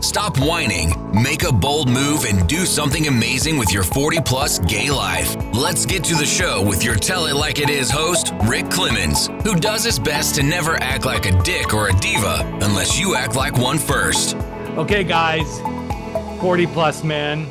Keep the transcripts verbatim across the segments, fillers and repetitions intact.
stop whining, make a bold move, and do something amazing with your forty-plus gay life. Let's get to the show with your Tell It Like It Is host, Rick Clemens, who does his best to never act like a dick or a diva unless you act like one first. Okay, guys, forty-plus men.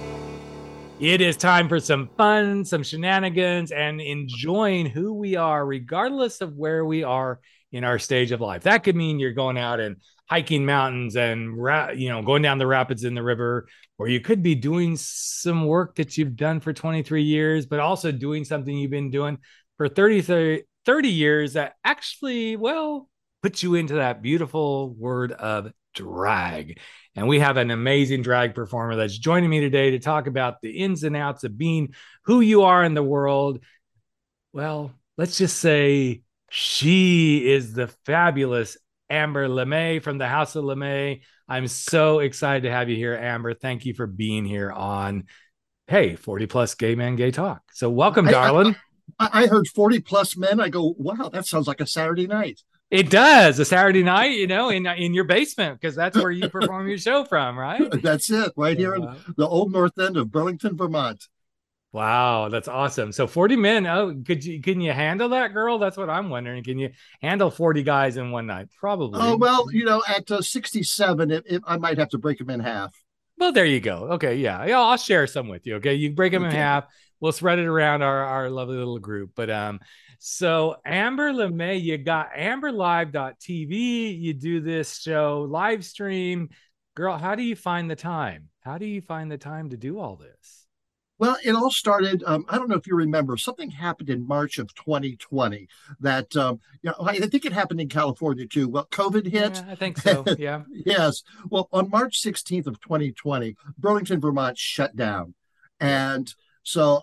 It is time for some fun, some shenanigans, and enjoying who we are, regardless of where we are in our stage of life. That could mean you're going out and hiking mountains and, you know, going down the rapids in the river, or you could be doing some work that you've done for twenty-three years, but also doing something you've been doing for thirty, thirty years that actually, well, puts you into that beautiful word of drag. And we have an amazing drag performer that's joining me today to talk about the ins and outs of being who you are in the world. Well, let's just say she is the fabulous Amber LeMay from the House of LeMay. I'm so excited to have you here, Amber. Thank you for being here on, hey, forty plus Gay Man Gay Talk. So welcome, I, darling. I, I heard forty plus men. I go, wow, that sounds like a Saturday night. It does, a Saturday night, you know, in in your basement, because that's where you perform your show from, right? That's it, right here yeah. in the old north end of Burlington, Vermont. Wow, that's awesome. So forty men, oh, could you can you handle that, girl? That's what I'm wondering. Can you handle forty guys in one night? Probably. Oh, well, you know, at uh, sixty-seven, it, it, I might have to break them in half. Well, there you go. Okay, yeah. yeah I'll share some with you, okay? You break them okay. in half. We'll spread it around our, our lovely little group. But um, so Amber LeMay, you got amber live dot t v. You do this show live stream. Girl, how do you find the time? How do you find the time to do all this? Well, it all started, um, I don't know if you remember, something happened in March of twenty twenty that, um, you know, I think it happened in California too. Well, COVID hit. Yeah, I think so, yeah. Yes. Well, on March sixteenth of twenty twenty, Burlington, Vermont shut down. And so,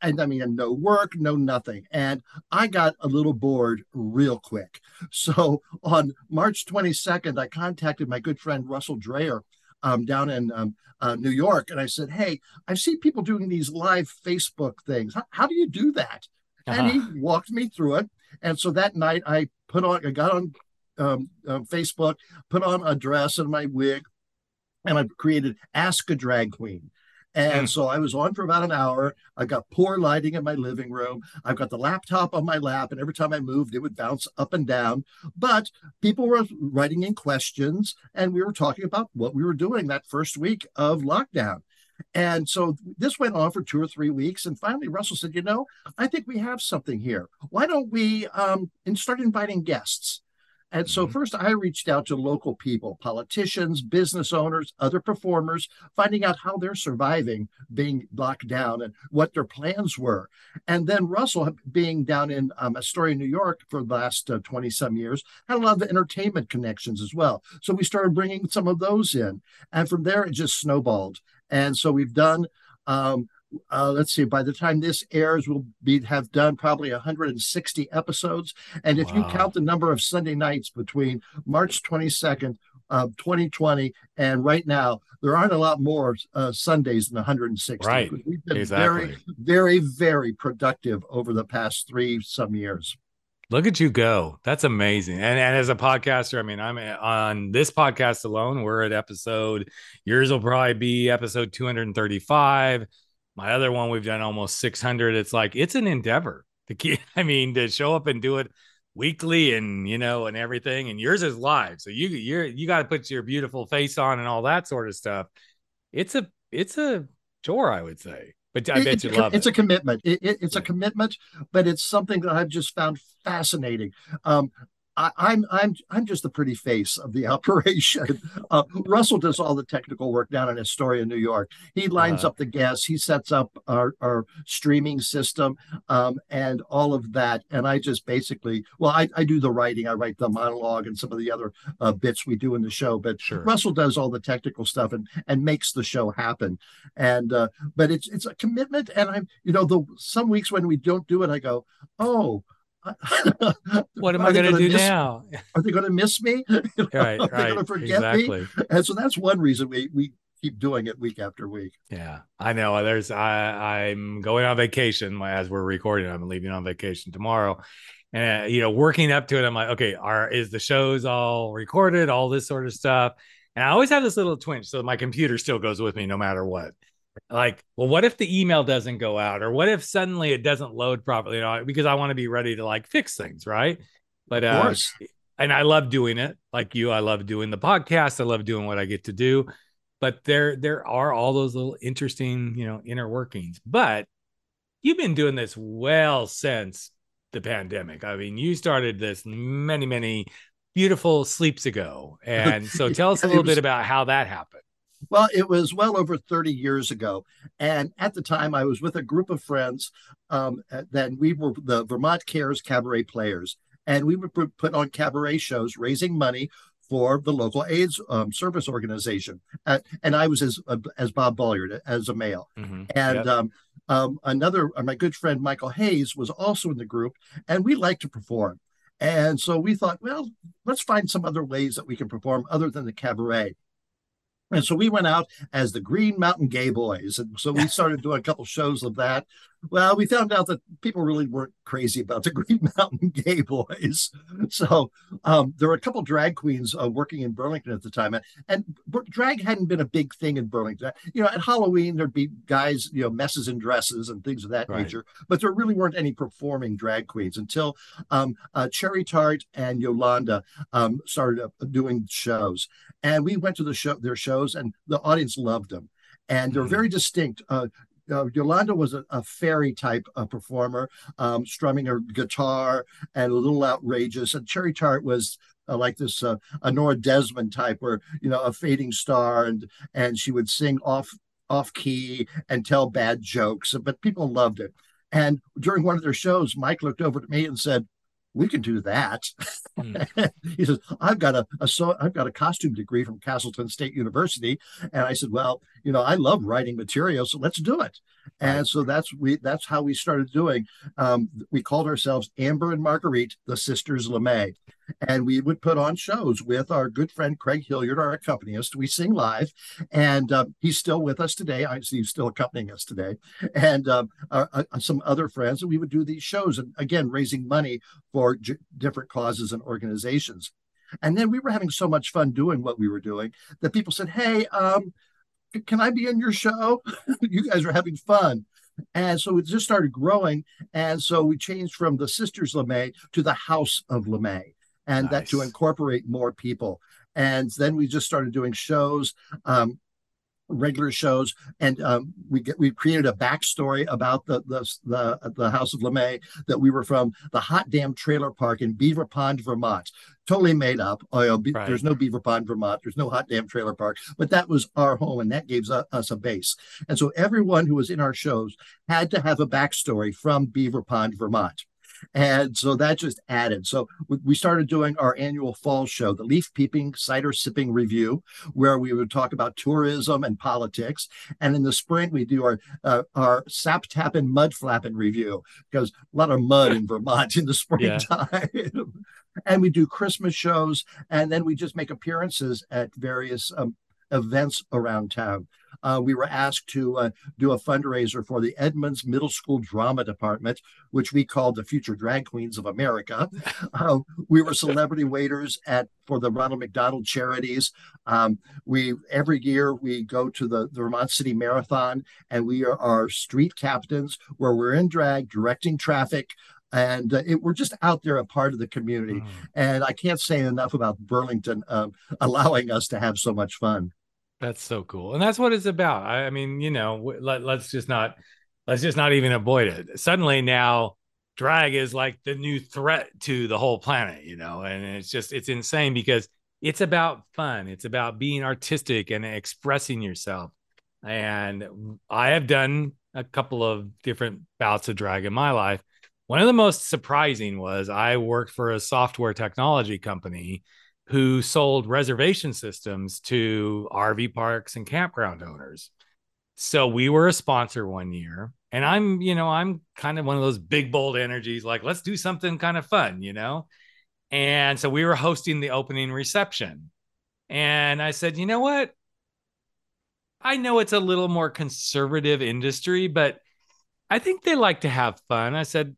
and I mean, no work, no nothing. And I got a little bored real quick. So on March twenty-second, I contacted my good friend, Russell Dreher, um, down in um, uh, New York. And I said, hey, I see people doing these live Facebook things. How, how do you do that? Uh-huh. And he walked me through it. And so that night I put on, I got on um, uh, Facebook, put on a dress and my wig, and I created Ask a Drag Queen. And so I was on for about an hour. I've got poor lighting in my living room. I've got the laptop on my lap. And every time I moved, it would bounce up and down. But people were writing in questions. And we were talking about what we were doing that first week of lockdown. And so this went on for two or three weeks. And finally, Russell said, you know, I think we have something here. Why don't we um, start inviting guests? And so first I reached out to local people, politicians, business owners, other performers, finding out how they're surviving being locked down and what their plans were. And then Russell, being down in um, Astoria, New York for the last uh, twenty some years, had a lot of entertainment connections as well. So we started bringing some of those in. And from there, it just snowballed. And so we've done... Um, Uh, let's see, by the time this airs, we'll be have done probably one hundred sixty episodes. And if wow. you count the number of Sunday nights between March twenty-second of twenty twenty and right now, there aren't a lot more uh, Sundays than one hundred sixty. Right. We've been exactly. very, very, very productive over the past three some years. Look at you go. That's amazing. And, and as a podcaster, I mean, I'm on this podcast alone. We're at episode, yours will probably be episode two hundred thirty-five. My other one, we've done almost six hundred. It's like, it's an endeavor to keep, I mean, to show up and do it weekly and, you know, and everything. And yours is live. So you, you're, you got to put your beautiful face on and all that sort of stuff. It's a, it's a chore, I would say, but I it, bet it's you a, love it's it. It's a commitment. It, it, it's yeah. a commitment, but it's something that I've just found fascinating. Um, I, I'm I'm I'm just the pretty face of the operation. Uh, Russell does all the technical work down in Astoria, New York. He lines uh, up the guests. He sets up our, our streaming system um, and all of that. And I just basically, well, I, I do the writing. I write the monologue and some of the other uh, bits we do in the show. But sure. Russell does all the technical stuff and and makes the show happen. And uh, but it's it's a commitment. And I'm you know the some weeks when we don't do it, I go, oh. What am I going to do miss, now? Are they going to miss me? You know, right, are they right, going to forget exactly. me? And so that's one reason we we keep doing it week after week. Yeah, I know. There's I I'm going on vacation as we're recording. I'm leaving on vacation tomorrow, and you know, working up to it, I'm like, okay, are is the shows all recorded? All this sort of stuff. And I always have this little twinge, so my computer still goes with me no matter what. Like, well, what if the email doesn't go out, or what if suddenly it doesn't load properly? You know, because I want to be ready to like fix things, right? But uh, and I love doing it, like you. I love doing the podcast. I love doing what I get to do. But there, there are all those little interesting, you know, inner workings. But you've been doing this well since the pandemic. I mean, you started this many, many beautiful sleeps ago, and so tell us a little was- bit about how that happened. Well, it was well over thirty years ago. And at the time, I was with a group of friends. Um, then we were the Vermont Cares Cabaret Players. And we would put on cabaret shows, raising money for the local AIDS um, service organization. Uh, and I was as uh, as Bob Bolliard, as a male. Mm-hmm. And yep. um, um, another, uh, my good friend, Michael Hayes, was also in the group. And we like to perform. And so we thought, well, let's find some other ways that we can perform other than the cabaret. And so we went out as the Green Mountain Gay Boys. And so we started doing a couple shows of that. Well, we found out that people really weren't crazy about the Green Mountain Gay Boys. So um, there were a couple drag queens uh, working in Burlington at the time. And, and drag hadn't been a big thing in Burlington. You know, at Halloween, there'd be guys, you know, messes in dresses and things of that right. nature. But there really weren't any performing drag queens until um, uh, Cherry Tart and Yolanda um, started uh, doing shows. And we went to the show, their show. And the audience loved them, and they're very distinct. Uh, uh, Yolanda was a, a fairy type uh, performer, um, strumming her guitar and a little outrageous. And Cherry Tart was uh, like this uh, a Nora Desmond type, where you know a fading star, and and she would sing off off key and tell bad jokes. But people loved it. And during one of their shows, Mike looked over to me and said, "We can do that." Mm. He says, I've got a, a so I've got a costume degree from Castleton State University. And I said, well, you know, I love writing material, so let's do it. And so that's we that's how we started doing. Um, we called ourselves Amber and Marguerite, the Sisters LeMay. And we would put on shows with our good friend Craig Hilliard, our accompanist. We sing live, and um, he's still with us today. I see he's still accompanying us today, and um, our, uh, some other friends. And we would do these shows, and again, raising money for j- different causes and organizations. And then we were having so much fun doing what we were doing that people said, "Hey, um, can I be in your show? You guys are having fun." And so it just started growing, and so we changed from the Sisters LeMay to the House of LeMay. And nice. That to incorporate more people. And then we just started doing shows, um, regular shows. And um, we get, we created a backstory about the, the the the House of LeMay, that we were from the Hot Damn Trailer Park in Beaver Pond, Vermont. Totally made up. Oh, you know, be, right. There's no Beaver Pond, Vermont. There's no Hot Damn Trailer Park. But that was our home, and that gave us, us a base. And so everyone who was in our shows had to have a backstory from Beaver Pond, Vermont. And so that just added. So we started doing our annual fall show, the Leaf Peeping Cider Sipping Review, where we would talk about tourism and politics. And in the spring, we do our uh, our Sap Tappin' Mud Flappin' Review, because a lot of mud in Vermont in the springtime. Yeah. And we do Christmas shows. And then we just make appearances at various um, events around town. Uh, we were asked to uh, do a fundraiser for the Edmonds Middle School Drama Department, which we called the Future Drag Queens of America. Uh, we were celebrity waiters at for the Ronald McDonald Charities. Um, we every year we go to the, the Vermont City Marathon, and we are our street captains, where we're in drag directing traffic. And uh, it, we're just out there, a part of the community. Oh. And I can't say enough about Burlington uh, allowing us to have so much fun. That's so cool. And that's what it's about. I, I mean, you know, let, let's just not, let's just not even avoid it. Suddenly now drag is like the new threat to the whole planet, you know, and it's just, it's insane, because it's about fun. It's about being artistic and expressing yourself. And I have done a couple of different bouts of drag in my life. One of the most surprising was I worked for a software technology company who sold reservation systems to R V parks and campground owners. So we were a sponsor one year, and I'm, you know, I'm kind of one of those big, bold energies, like, let's do something kind of fun, you know? And so we were hosting the opening reception, and I said, you know what? I know it's a little more conservative industry, but I think they like to have fun. I said,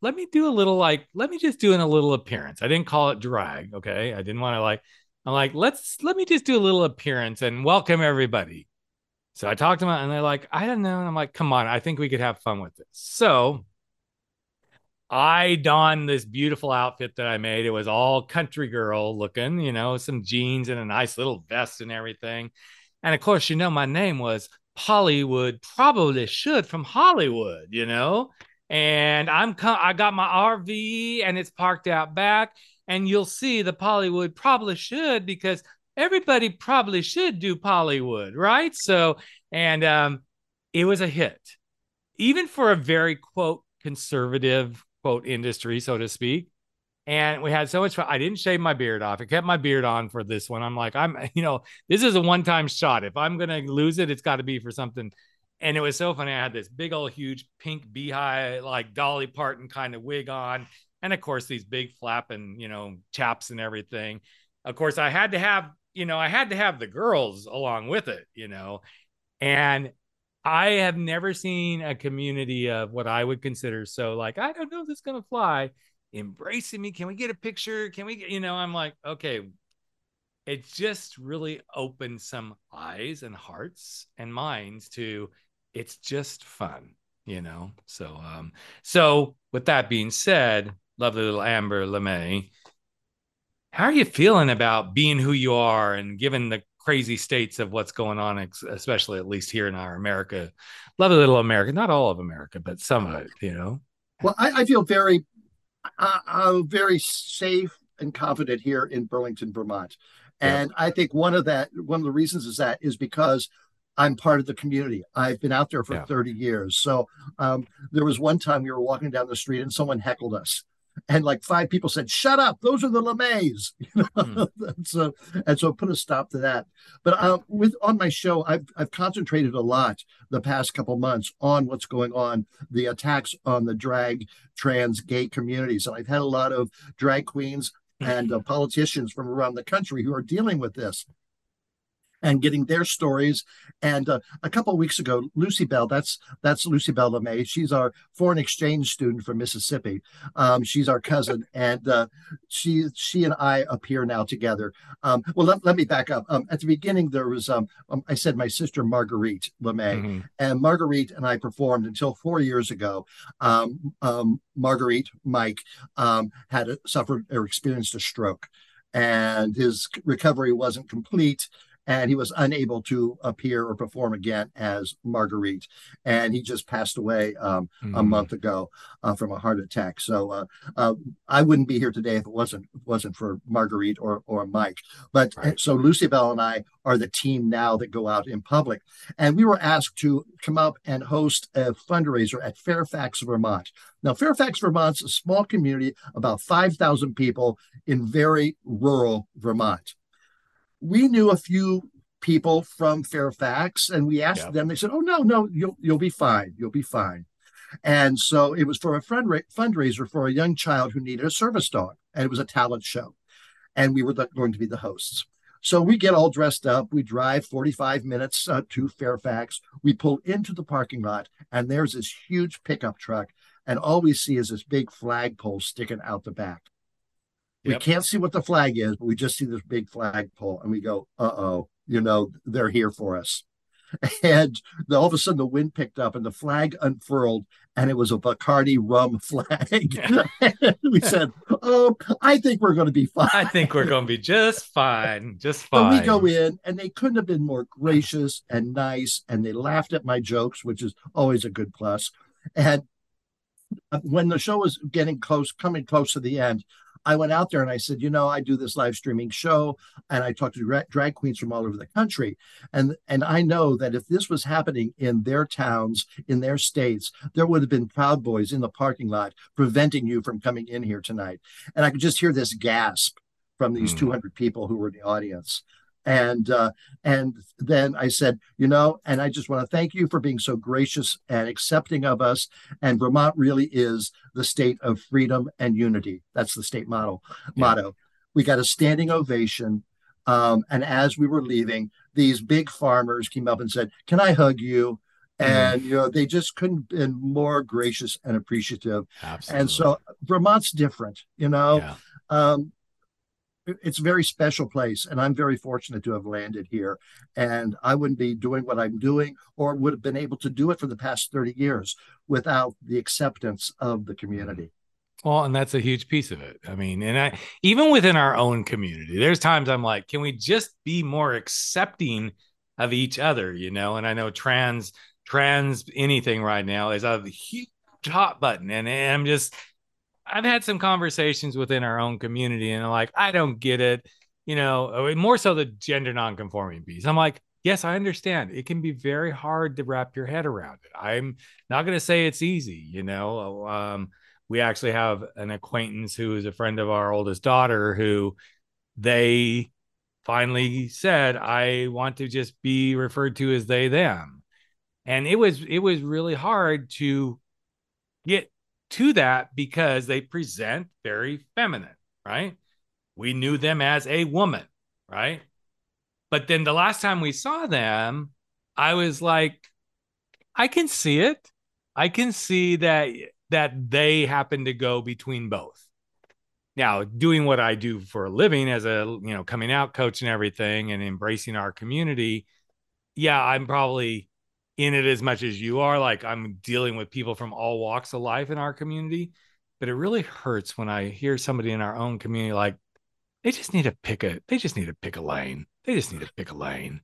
let me do a little, like, let me just do in a little appearance. I didn't call it drag. Okay. I didn't want to, like, I'm like, let's, let me just do a little appearance and welcome everybody. So I talked to them, and they're like, I don't know. And I'm like, come on, I think we could have fun with this. So I donned this beautiful outfit that I made. It was all country girl looking, you know, some jeans and a nice little vest and everything. And of course, you know, my name was Hollywood, probably should from Hollywood, you know, and I'm, I got my R V and it's parked out back, and you'll see the Hollywood probably should, because everybody probably should do Hollywood. Right. So, and um, it was a hit, even for a very, quote, conservative, quote, industry, so to speak. And we had so much fun. I didn't shave my beard off. I kept my beard on for this one. I'm like, I'm, you know, this is a one-time shot. If I'm going to lose it, it's got to be for something. And it was so funny. I had this big old huge pink beehive, like Dolly Parton kind of wig on. And of course, these big flapping, you know, chaps and everything. Of course, I had to have, you know, I had to have the girls along with it, you know. And I have never seen a community of what I would consider, so like, I don't know if it's going to fly, embracing me. Can we get a picture? Can we get, you know, I'm like, okay, it just really opened some eyes and hearts and minds to, it's just fun, you know? So, um, so with that being said, lovely little Amber LeMay, how are you feeling about being who you are, and given the crazy states of what's going on, especially at least here in our America, lovely little America, not all of America, but some of it, you know? Well, I, I feel very, I'm very safe and confident here in Burlington, Vermont. And yeah. I think one of that, one of the reasons is that is because I'm part of the community. I've been out there for yeah. thirty years. So um, there was one time we were walking down the street and someone heckled us, and like five people said, shut up, those are the LeMays. You know? Mm-hmm. and, so, and so put a stop to that. But um, with on my show, I've, I've concentrated a lot the past couple months on what's going on, the attacks on the drag, trans, gay communities. And I've had a lot of drag queens and uh, politicians from around the country who are dealing with this and getting their stories. And uh, a couple of weeks ago, Lucy Bell, that's that's Lucy Bell LeMay. She's our foreign exchange student from Mississippi. Um, she's our cousin, and uh, she she and I appear now together. Um, well, let, let me back up. Um, at the beginning, there was, um, um, I said my sister Marguerite LeMay, mm-hmm. and Marguerite and I performed until four years ago. Um, um, Marguerite, Mike, um, had a, suffered or experienced a stroke, and his recovery wasn't complete, and he was unable to appear or perform again as Marguerite. And he just passed away um, mm. a month ago uh, from a heart attack. So uh, uh, I wouldn't be here today if it wasn't if it wasn't for Marguerite or, or Mike. But right. So Lucy Bell and I are the team now that go out in public. And we were asked to come up and host a fundraiser at Fairfax, Vermont. Now, Fairfax, Vermont's a small community, about five thousand people in very rural Vermont. We knew a few people from Fairfax, and we asked yeah. them. They said, "Oh no, no, you'll you'll be fine. You'll be fine." And so it was for a fundra- fundraiser for a young child who needed a service dog, and it was a talent show, and we were the, going to be the hosts. So we get all dressed up. We drive forty-five minutes uh, to Fairfax. We pull into the parking lot, and there's this huge pickup truck, and all we see is this big flagpole sticking out the back. We yep. can't see what the flag is, but we just see this big flagpole, and we go, uh-oh, you know, they're here for us. And the, all of a sudden the wind picked up and the flag unfurled, and it was a Bacardi rum flag. Yeah. We said, oh, I think we're going to be fine. I think we're going to be just fine, just fine. So we go in, and they couldn't have been more gracious and nice, and they laughed at my jokes, which is always a good plus. And when the show was getting close, coming close to the end, I went out there and I said, you know, I do this live streaming show, and I talk to dra- drag queens from all over the country. And and I know that if this was happening in their towns, in their states, there would have been Proud Boys in the parking lot preventing you from coming in here tonight. And I could just hear this gasp from these mm. two hundred people who were in the audience. And uh, and then I said, you know, and I just want to thank you for being so gracious and accepting of us. And Vermont really is the state of freedom and unity. That's the state motto. Yeah. motto. We got a standing ovation. Um, and as we were leaving, these big farmers came up and said, can I hug you? And, you know, they just couldn't have been more gracious and appreciative. Absolutely. And so Vermont's different, you know. Yeah. Um, it's a very special place, and I'm very fortunate to have landed here. And I wouldn't be doing what I'm doing or would have been able to do it for the past thirty years without the acceptance of the community. Well, and that's a huge piece of it. I mean, and I, even within our own community, there's times I'm like, can we just be more accepting of each other, you know? And I know trans... Trans anything right now is a huge hot button. And I'm just, I've had some conversations within our own community and I'm like, I don't get it. You know, more so the gender nonconforming piece. I'm like, yes, I understand. It can be very hard to wrap your head around it. I'm not going to say it's easy. You know, um, we actually have an acquaintance who is a friend of our oldest daughter who they finally said, I want to just be referred to as they, them. And it was it was really hard to get to that because they present very feminine, right? We knew them as a woman, right? But then the last time we saw them, I was like, I can see it. I can see that that they happen to go between both. Now, doing what I do for a living as a, you know, coming out coach and everything and embracing our community, yeah, I'm probably in it as much as you are. Like, I'm dealing with people from all walks of life in our community, but it really hurts when I hear somebody in our own community, like they just need to pick a, they just need to pick a lane. They just need to pick a lane.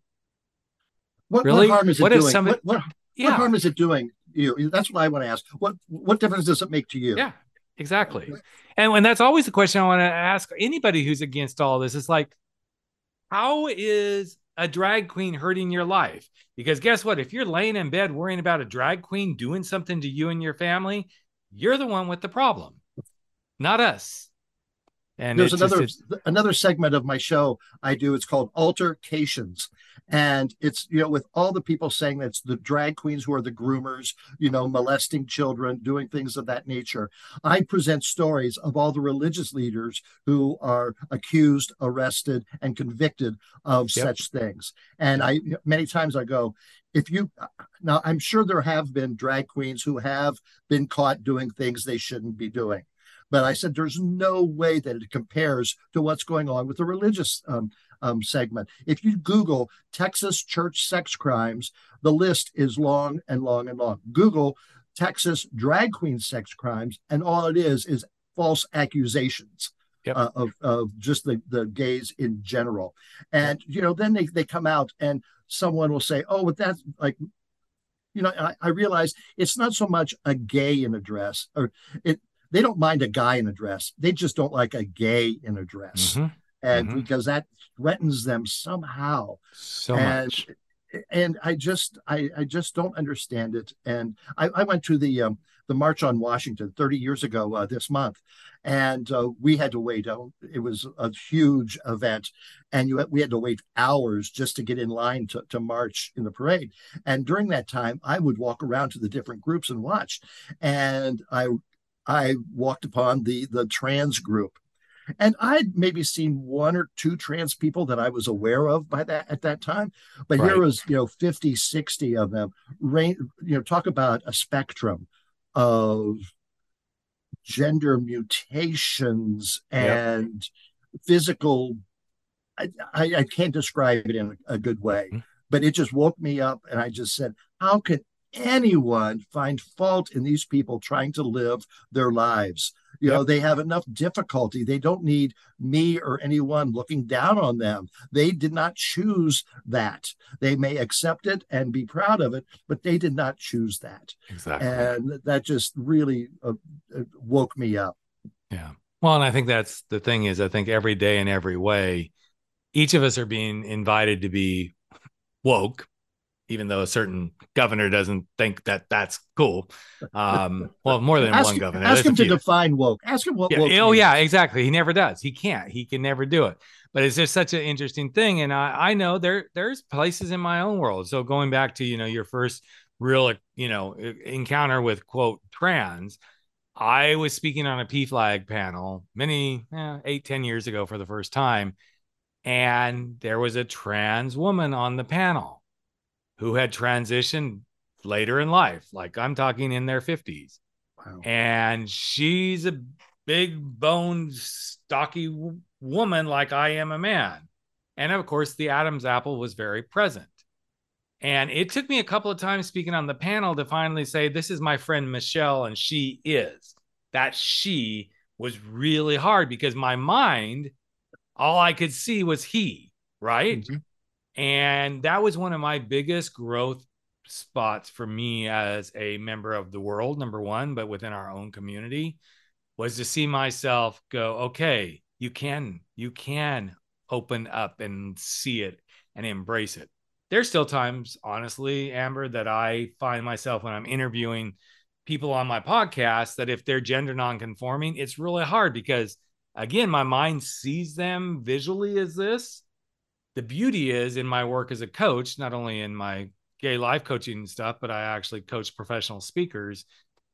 What, really? what harm is it what doing? Somebody, what, what, yeah. what harm is it doing you? That's what I want to ask. What, what difference does it make to you? Yeah, exactly. And when that's always the question I want to ask anybody who's against all this, is like, how is a drag queen hurting your life? Because guess what? If you're laying in bed worrying about a drag queen doing something to you and your family, you're the one with the problem, not us. And there's another just, another segment of my show I do. It's called Altercations. And it's, you know, with all the people saying that's the drag queens who are the groomers, you know, molesting children, doing things of that nature. I present stories of all the religious leaders who are accused, arrested, and convicted of yep. such things. And I many times I go, if you, now I'm sure there have been drag queens who have been caught doing things they shouldn't be doing. But I said, there's no way that it compares to what's going on with the religious um, um, segment. If you Google Texas church sex crimes, the list is long and long and long. Google Texas drag queen sex crimes, and all it is is false accusations. Yep. Uh, of, of just the, the gays in general. And, you know, then they, they come out and someone will say, oh, but that's like, you know, I, I realize it's not so much a gay in a dress or it. They don't mind a guy in a dress. They just don't like a gay in a dress. Mm-hmm. And mm-hmm. because that threatens them somehow. So and, much. And I just, I, I just don't understand it. And I, I went to the, um, the March on Washington thirty years ago uh, this month. And uh, we had to wait. Uh, it was a huge event. And you, we had to wait hours just to get in line to, to march in the parade. And during that time, I would walk around to the different groups and watch. And I, I walked upon the the trans group, and I'd maybe seen one or two trans people that I was aware of by that at that time. But right. here was, you know, fifty, sixty of them. Rain, you know, talk about a spectrum of gender mutations and yep. physical. I, I, I can't describe it in a good way, mm-hmm. but it just woke me up. And I just said, how could anyone find fault in these people trying to live their lives? You yep. know, they have enough difficulty. They don't need me or anyone looking down on them. They did not choose that. They may accept it and be proud of it, but they did not choose that. Exactly. And that just really uh, woke me up. Yeah. Well, and I think that's the thing is, I think every day in every way, each of us are being invited to be woke, even though a certain governor doesn't think that that's cool. Um, well, more than ask, one governor. Ask him to define woke. Ask him what yeah, woke Oh, means. Yeah, exactly. He never does. He can't. He can never do it. But it's just such an interesting thing. And I, I know there there's places in my own world. So going back to, you know, your first real, you know, encounter with, quote, trans, I was speaking on a P FLAG panel many, eh, eight, ten years ago for the first time. And there was a trans woman on the panel who had transitioned later in life. Like, I'm talking in their fifties. Wow. And she's a big boned, stocky woman like I am a man. And of course, the Adam's apple was very present. And it took me a couple of times speaking on the panel to finally say, this is my friend Michelle, and she is. That she was really hard because my mind, all I could see was he, right? Mm-hmm. And that was one of my biggest growth spots for me as a member of the world, number one, but within our own community, was to see myself go, okay, you can, you can open up and see it and embrace it. There's still times, honestly, Amber, that I find myself when I'm interviewing people on my podcast that if they're gender nonconforming, it's really hard because, again, my mind sees them visually as this. The beauty is in my work as a coach, not only in my gay life coaching and stuff, but I actually coach professional speakers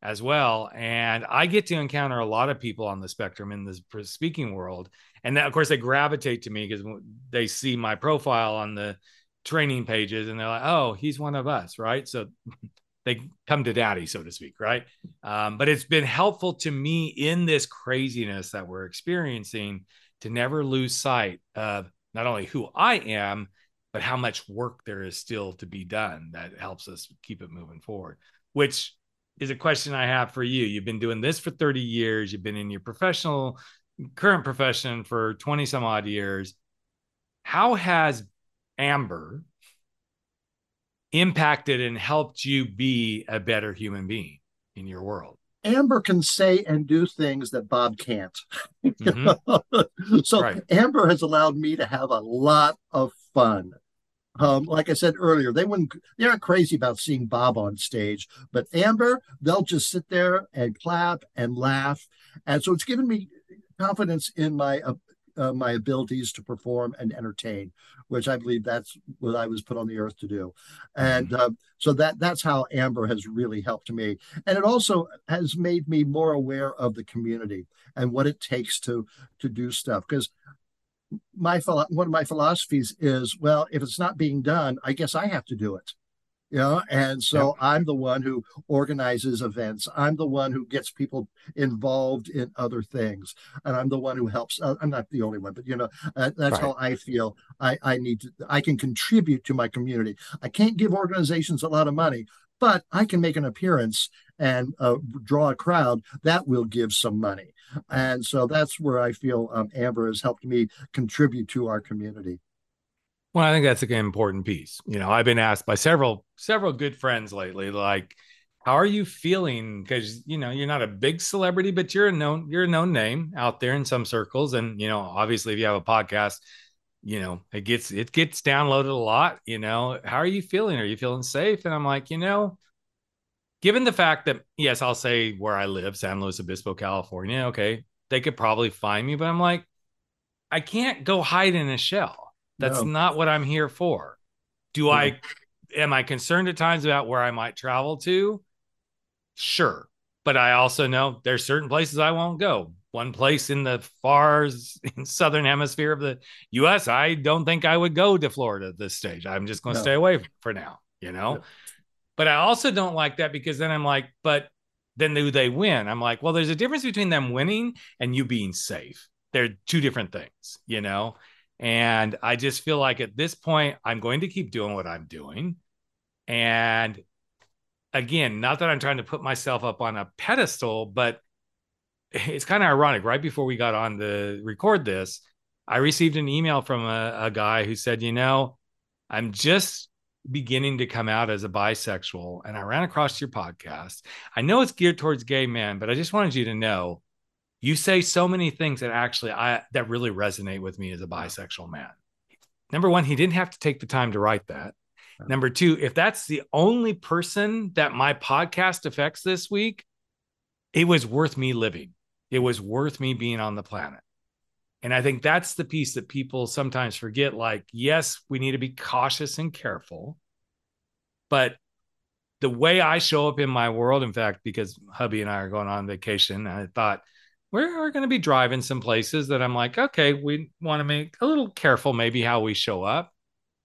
as well. And I get to encounter a lot of people on the spectrum in the speaking world. And that, of course, they gravitate to me because they see my profile on the training pages and they're like, oh, he's one of us, right? So they come to daddy, so to speak, right? Um, but it's been helpful to me in this craziness that we're experiencing to never lose sight of not only who I am, but how much work there is still to be done that helps us keep it moving forward, which is a question I have for you. You've been doing this for thirty years. You've been in your professional, current profession for twenty some odd years. How has Amber impacted and helped you be a better human being in your world? Amber can say and do things that Bob can't. Mm-hmm. So right. Amber has allowed me to have a lot of fun. Um, like I said earlier, they wouldn't, they aren't crazy about seeing Bob on stage, but Amber, they'll just sit there and clap and laugh. And so it's given me confidence in my, uh, uh, my abilities to perform and entertain, which I believe that's what I was put on the earth to do. And mm-hmm. uh, so that that's how Amber has really helped me. And it also has made me more aware of the community and what it takes to, to do stuff. Because My one of my philosophies is, well, if it's not being done, I guess I have to do it. You know? And so yeah. I'm the one who organizes events. I'm the one who gets people involved in other things. And I'm the one who helps. Uh, I'm not the only one, but, you know, uh, that's right. How I feel I, I need to, I can contribute to my community. I can't give organizations a lot of money, but I can make an appearance and uh, draw a crowd that will give some money. And so that's where I feel um, Amber has helped me contribute to our community. Well, I think that's an important piece. You know, I've been asked by several, several good friends lately, like, how are you feeling? Because, you know, you're not a big celebrity, but you're a known, you're a known name out there in some circles. And, you know, obviously if you have a podcast, you know, it gets, it gets downloaded a lot, you know, how are you feeling? Are you feeling safe? And I'm like, you know, given the fact that, yes, I'll say where I live, San Luis Obispo, California, okay, they could probably find me, but I'm like, I can't go hide in a shell. That's no. not what I'm here for. Do no. I, am I concerned at times about where I might travel to? Sure. But I also know there's certain places I won't go. One place in the far in southern hemisphere of the U S, I don't think I would go to Florida at this stage. I'm just going to no. stay away for now, you know? No. But I also don't like that because then I'm like, but then do they win? I'm like, well, there's a difference between them winning and you being safe. They're two different things, you know? And I just feel like at this point, I'm going to keep doing what I'm doing. And again, not that I'm trying to put myself up on a pedestal, but it's kind of ironic. Right before we got on to record this, I received an email from a, a guy who said, you know, I'm just beginning to come out as a bisexual and I ran across your podcast. I know it's geared towards gay men, but I just wanted you to know you say so many things that actually I that really resonate with me as a bisexual man. Number one, he didn't have to take the time to write that. Number two, if that's the only person that my podcast affects this week, it was worth me living. It was worth me being on the planet. And I think that's the piece that people sometimes forget. Like, yes, we need to be cautious and careful, but the way I show up in my world, in fact, because hubby and I are going on vacation, I thought we're going to be driving some places that I'm like, okay, we want to make a little careful maybe how we show up,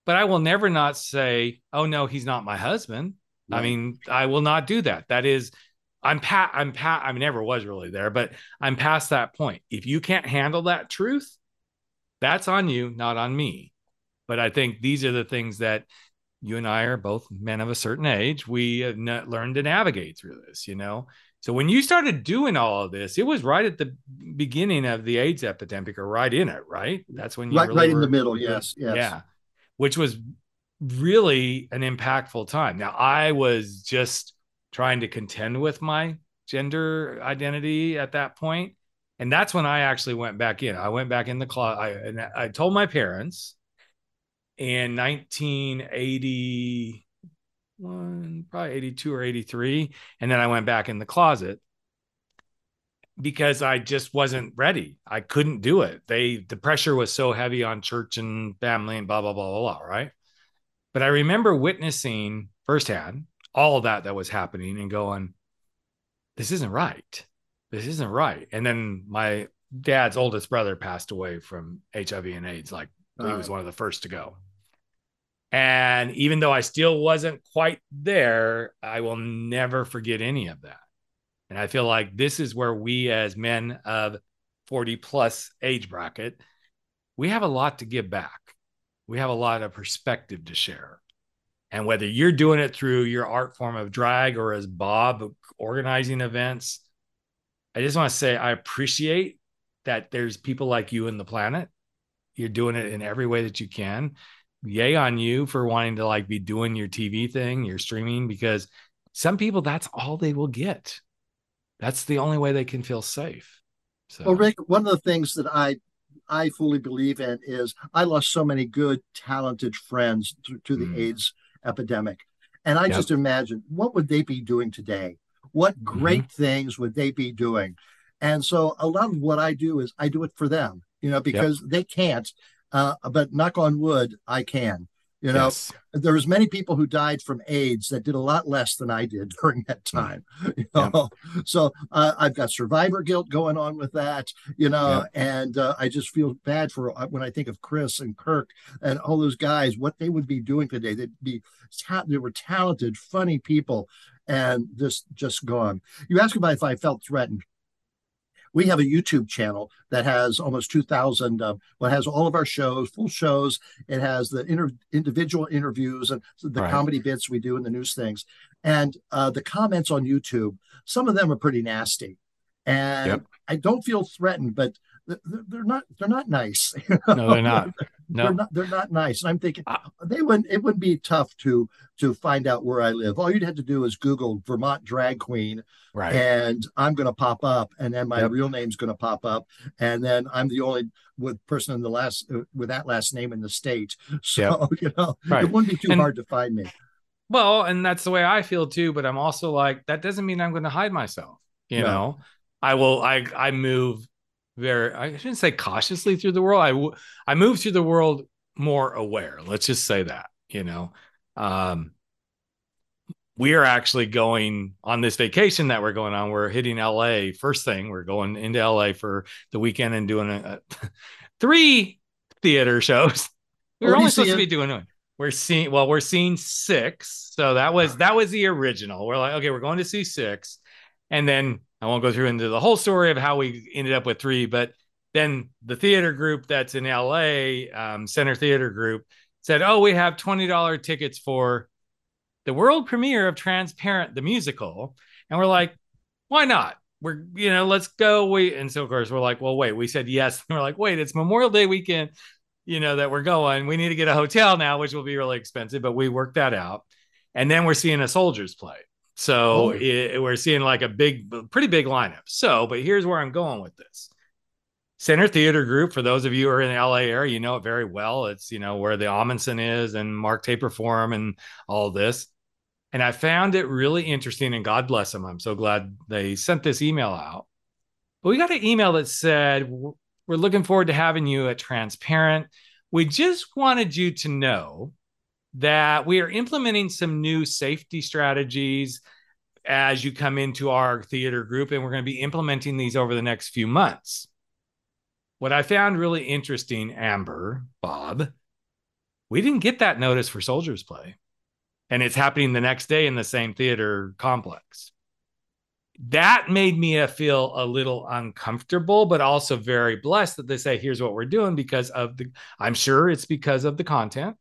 but I will never not say, oh no, he's not my husband. Yeah. I mean, I will not do that. That is, I'm pat, I'm pat, I never was really there, but I'm past that point. If you can't handle that truth, that's on you, not on me. But I think these are the things that you and I are both men of a certain age. We have not learned to navigate through this, you know? So when you started doing all of this, it was right at the beginning of the AIDS epidemic, or right in it, right? That's when you right, really right were, in the middle. Yes. Yes. Yeah. Which was really an impactful time. Now I was just trying to contend with my gender identity at that point. And that's when I actually went back in. I went back in the closet. I, and I told my parents in nineteen eighty-one, probably eighty-two or eighty-three. And then I went back in the closet because I just wasn't ready. I couldn't do it. They, the pressure was so heavy on church and family and blah, blah, blah, blah, blah, right? But I remember witnessing firsthand all of that that was happening and going, this isn't right. This isn't right. And then my dad's oldest brother passed away from H I V and AIDS. Like uh, he was one of the first to go. And even though I still wasn't quite there, I will never forget any of that. And I feel like this is where we as men of forty plus age bracket, we have a lot to give back. We have a lot of perspective to share. And whether you're doing it through your art form of drag or as Bob organizing events, I just want to say I appreciate that there's people like you in the planet. You're doing it in every way that you can. Yay on you for wanting to like be doing your T V thing, your streaming, because some people, that's all they will get. That's the only way they can feel safe. So, well, Rick, one of the things that I I fully believe in is I lost so many good, talented friends to, to the mm. AIDS epidemic. And I yep. just imagine, what would they be doing today? What great mm-hmm. things would they be doing? And so a lot of what I do is I do it for them, you know, because yep. they can't, uh, but knock on wood, I can, you know, yes. there was many people who died from AIDS that did a lot less than I did during that time. Mm-hmm. You know? Yep. So uh, I've got survivor guilt going on with that, you know, yep. and uh, I just feel bad for when I think of Chris and Kirk and all those guys, what they would be doing today. They'd be, they were talented, funny people, and this just gone. You asked about if I felt threatened. We have a YouTube channel that has almost two thousand, um, well, it has all of our shows, full shows. It has the inter- individual interviews and the right. comedy bits we do and the news things. And uh, the comments on YouTube, some of them are pretty nasty. And yep. I don't feel threatened, but th- they're not they're not nice. You know? No, they're not. No, they're not, they're not nice. And I'm thinking they wouldn't. It wouldn't be tough to to find out where I live. All you'd have to do is Google Vermont drag queen, right? And I'm going to pop up, and then my yep. real name's going to pop up, and then I'm the only with person in the last with that last name in the state. So yep. you know, right. it wouldn't be too and, hard to find me. Well, and that's the way I feel too. But I'm also like, that doesn't mean I'm going to hide myself. You no. know, I will. I I move. Very, I shouldn't say cautiously through the world. I, w- I move through the world more aware. Let's just say that, you know, um, we are actually going on this vacation that we're going on. We're hitting L A first thing. We're going into L A for the weekend and doing a, a, three theater shows. We were only supposed to be doing one. We're seeing, well, we're seeing six. So that was, that was the original. We're like, okay, we're going to see six. And then I won't go through into the whole story of how we ended up with three, but then the theater group that's in L A, um, Center Theater Group, said, oh, we have twenty dollars tickets for the world premiere of Transparent, the musical. And we're like, why not? We're, you know, let's go. We And so, of course, we're like, well, wait, we said yes. And we're like, wait, it's Memorial Day weekend, you know, that we're going. We need to get a hotel now, which will be really expensive, but we worked that out. And then we're seeing a Soldiers play. So it, we're seeing like a big, pretty big lineup. So, but here's where I'm going with this. Center Theater Group, for those of you who are in the L A area, you know it very well. It's, you know, where the Amundsen is and Mark Taper Forum and all this. And I found it really interesting, and God bless them. I'm so glad they sent this email out. But we got an email that said, We're looking forward to having you at Transparent. We just wanted you to know that we are implementing some new safety strategies as you come into our theater group, and we're going to be implementing these over the next few months. What I found really interesting, Amber, Bob, we didn't get that notice for Soldier's Play, and it's happening the next day in the same theater complex. That made me feel a little uncomfortable, but also very blessed that they say, here's what we're doing because of the, I'm sure it's because of the content.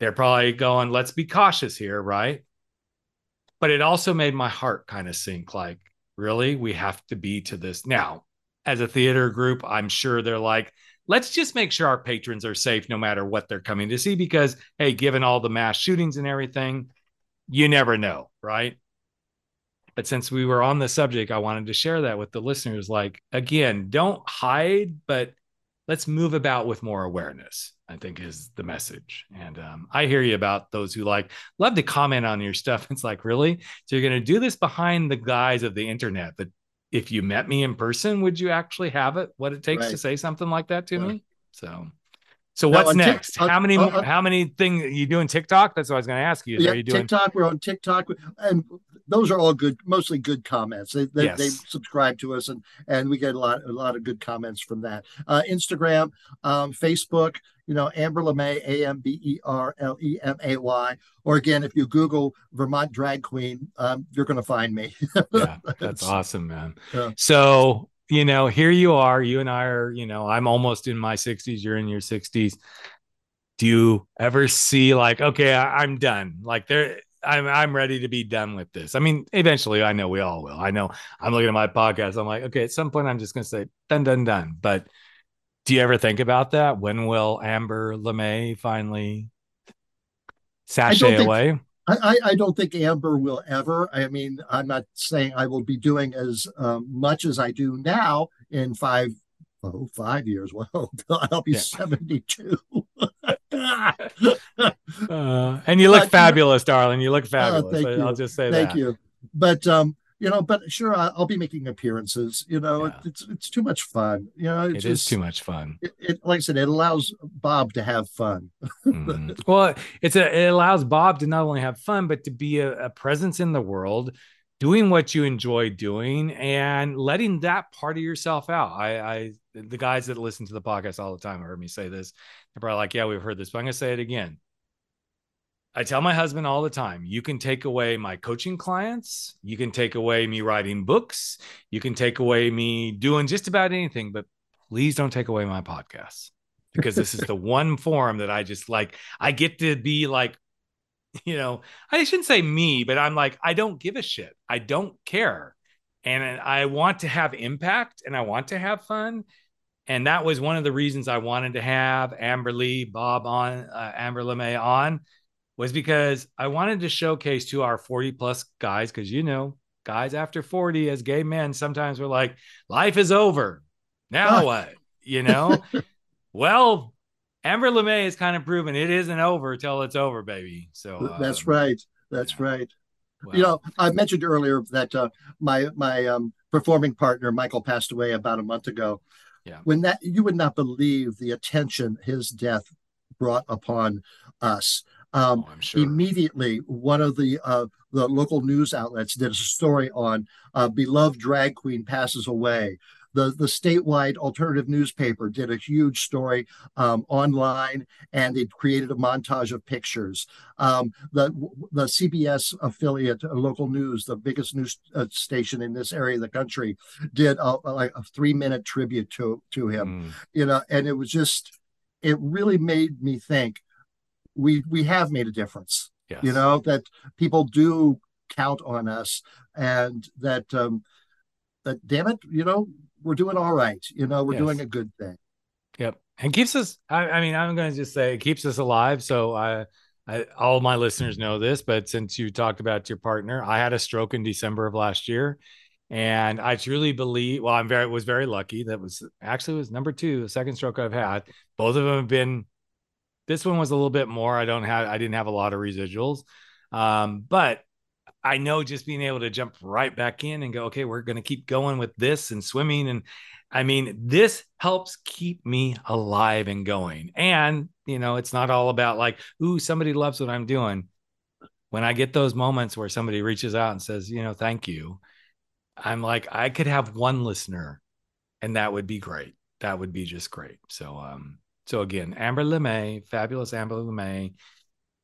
They're probably going, let's be cautious here, right? But it also made my heart kind of sink, like, really, we have to be to this. Now, as a theater group, I'm sure they're like, let's just make sure our patrons are safe no matter what they're coming to see, because, hey, given all the mass shootings and everything, you never know, right? But since we were on the subject, I wanted to share that with the listeners. Like, again, don't hide, but let's move about with more awareness, I think is the message. And um, I hear you about those who like, love to comment on your stuff. It's like, really? So you're going to do this behind the guise of the internet, but if you met me in person, would you actually have it? What it takes right. to say something like that to right. me? So, so what's no, next? T- how many, uh, uh, how many things are you doing TikTok? That's what I was going to ask you. Yeah, are you doing TikTok? We're on TikTok, and those are all good, mostly good comments. They they, yes. they subscribe to us, and and we get a lot a lot of good comments from that. Uh, Instagram, um, Facebook. You know, Amber LeMay, A M B E R L E M A Y. Or again, if you Google Vermont drag queen, um, you're going to find me. Yeah, that's awesome, man. Yeah. So, you know, here you are. You and I are, you know, I'm almost in my sixties. You're in your sixties. Do you ever see like, okay, I, I'm done. Like there, I'm I'm ready to be done with this. I mean, eventually, I know we all will. I know I'm looking at my podcast. I'm like, okay, at some point, I'm just going to say, done, done, done. But do you ever think about that? When will Amber LeMay finally sashay I think, away? I, I don't think Amber will ever. I mean, I'm not saying I will be doing as um, much as I do now in five, oh, five years. Well, I'll be yeah. seventy-two. uh, and you look but, fabulous, darling. You look fabulous. Uh, thank I'll you. just say thank that. Thank you. But, um, You know, but sure, I'll be making appearances. You know, yeah. it's it's too much fun. You know, it's it is just, too much fun. It, it, like I said, it allows Bob to have fun. mm. Well, it's a, it allows Bob to not only have fun, but to be a, a presence in the world, doing what you enjoy doing, and letting that part of yourself out. I, I the guys that listen to the podcast all the time heard me say this. They're probably like, "Yeah, we've heard this," but I'm gonna say it again. I tell my husband all the time, you can take away my coaching clients. You can take away me writing books. You can take away me doing just about anything, but please don't take away my podcast, because this is the one forum that I just like, I get to be like, you know, I shouldn't say me, but I'm like, I don't give a shit. I don't care. And I want to have impact, and I want to have fun. And that was one of the reasons I wanted to have Amber Lee, Bob on, uh, Amber LeMay on, was because I wanted to showcase to our forty plus guys, because, you know, guys after forty as gay men, sometimes we're like, life is over. Now what? You know? Well, Amber LeMay has kind of proven it isn't over till it's over, baby. So uh, that's right. That's yeah. right. Well, you know, I mentioned earlier that uh, my my um, performing partner, Michael, passed away about a month ago. Yeah. When that, you would not believe the attention his death brought upon us. Um, oh, I'm sure. Immediately, one of the uh, the local news outlets did a story on uh, beloved drag queen passes away. The the statewide alternative newspaper did a huge story um, online, and it created a montage of pictures. Um, the the C B S affiliate, uh, local news, the biggest news uh, station in this area of the country, did a, a, a three minute tribute to to him. Mm. You know, and it was just, it really made me think. We we have made a difference, yes. you know, that people do count on us, and that um, that damn it, you know, we're doing all right. You know, we're yes. doing a good thing. Yep, and keeps us. I, I mean, I'm going to just say it keeps us alive. So I, I, all my listeners know this, but since you talked about your partner, I had a stroke in December of last year, and I truly believe. Well, I'm very was very lucky. That was actually was number two, the second stroke I've had. Both of them have been. This one was a little bit more. I don't have, I didn't have a lot of residuals. Um, but I know just being able to jump right back in and go, okay, we're going to keep going with this and swimming. And I mean, this helps keep me alive and going. And, you know, it's not all about like, ooh, somebody loves what I'm doing. When I get those moments where somebody reaches out and says, you know, thank you, I'm like, I could have one listener and that would be great. That would be just great. So, um, so again, Amber LeMay, fabulous Amber LeMay,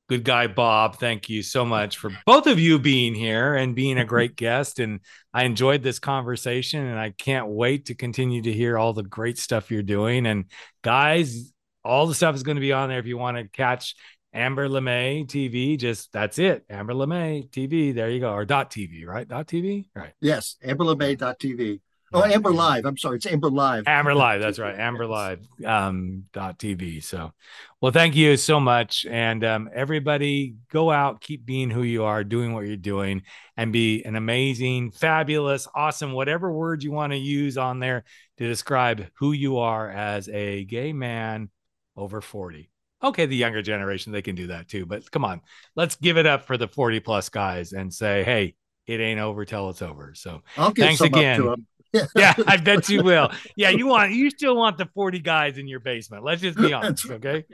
good guy, Bob. Thank you so much for both of you being here and being a great guest. And I enjoyed this conversation and I can't wait to continue to hear all the great stuff you're doing. And guys, all the stuff is going to be on there. If you want to catch Amber LeMay T V, just that's it. Amber LeMay T V. There you go. Or dot T V, right? Dot T V. Right. Yes. Amber LeMay dot T V. Oh, Amber Live. I'm sorry. It's Amber Live. Amber Live. That's right. Amber Live um, dot T V. So, well, thank you so much. And um, everybody go out, keep being who you are, doing what you're doing, and be an amazing, fabulous, awesome, whatever word you want to use on there to describe who you are as a gay man over forty. Okay, the younger generation, they can do that too. But come on, let's give it up for the forty plus guys and say, hey, it ain't over till it's over. So I'll give thanks some again. Up to them. Yeah, I bet you will. Yeah, you want you still want the forty guys in your basement. Let's just be honest, okay?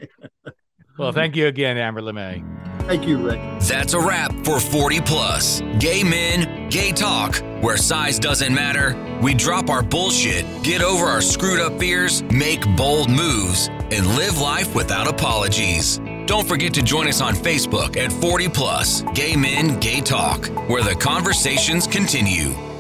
Well, thank you again, Amber LeMay. Thank you, Rick. That's a wrap for forty plus. Gay men, gay talk, where size doesn't matter. We drop our bullshit, get over our screwed up fears, make bold moves, and live life without apologies. Don't forget to join us on Facebook at forty plus, Gay Men, Gay Talk, where the conversations continue.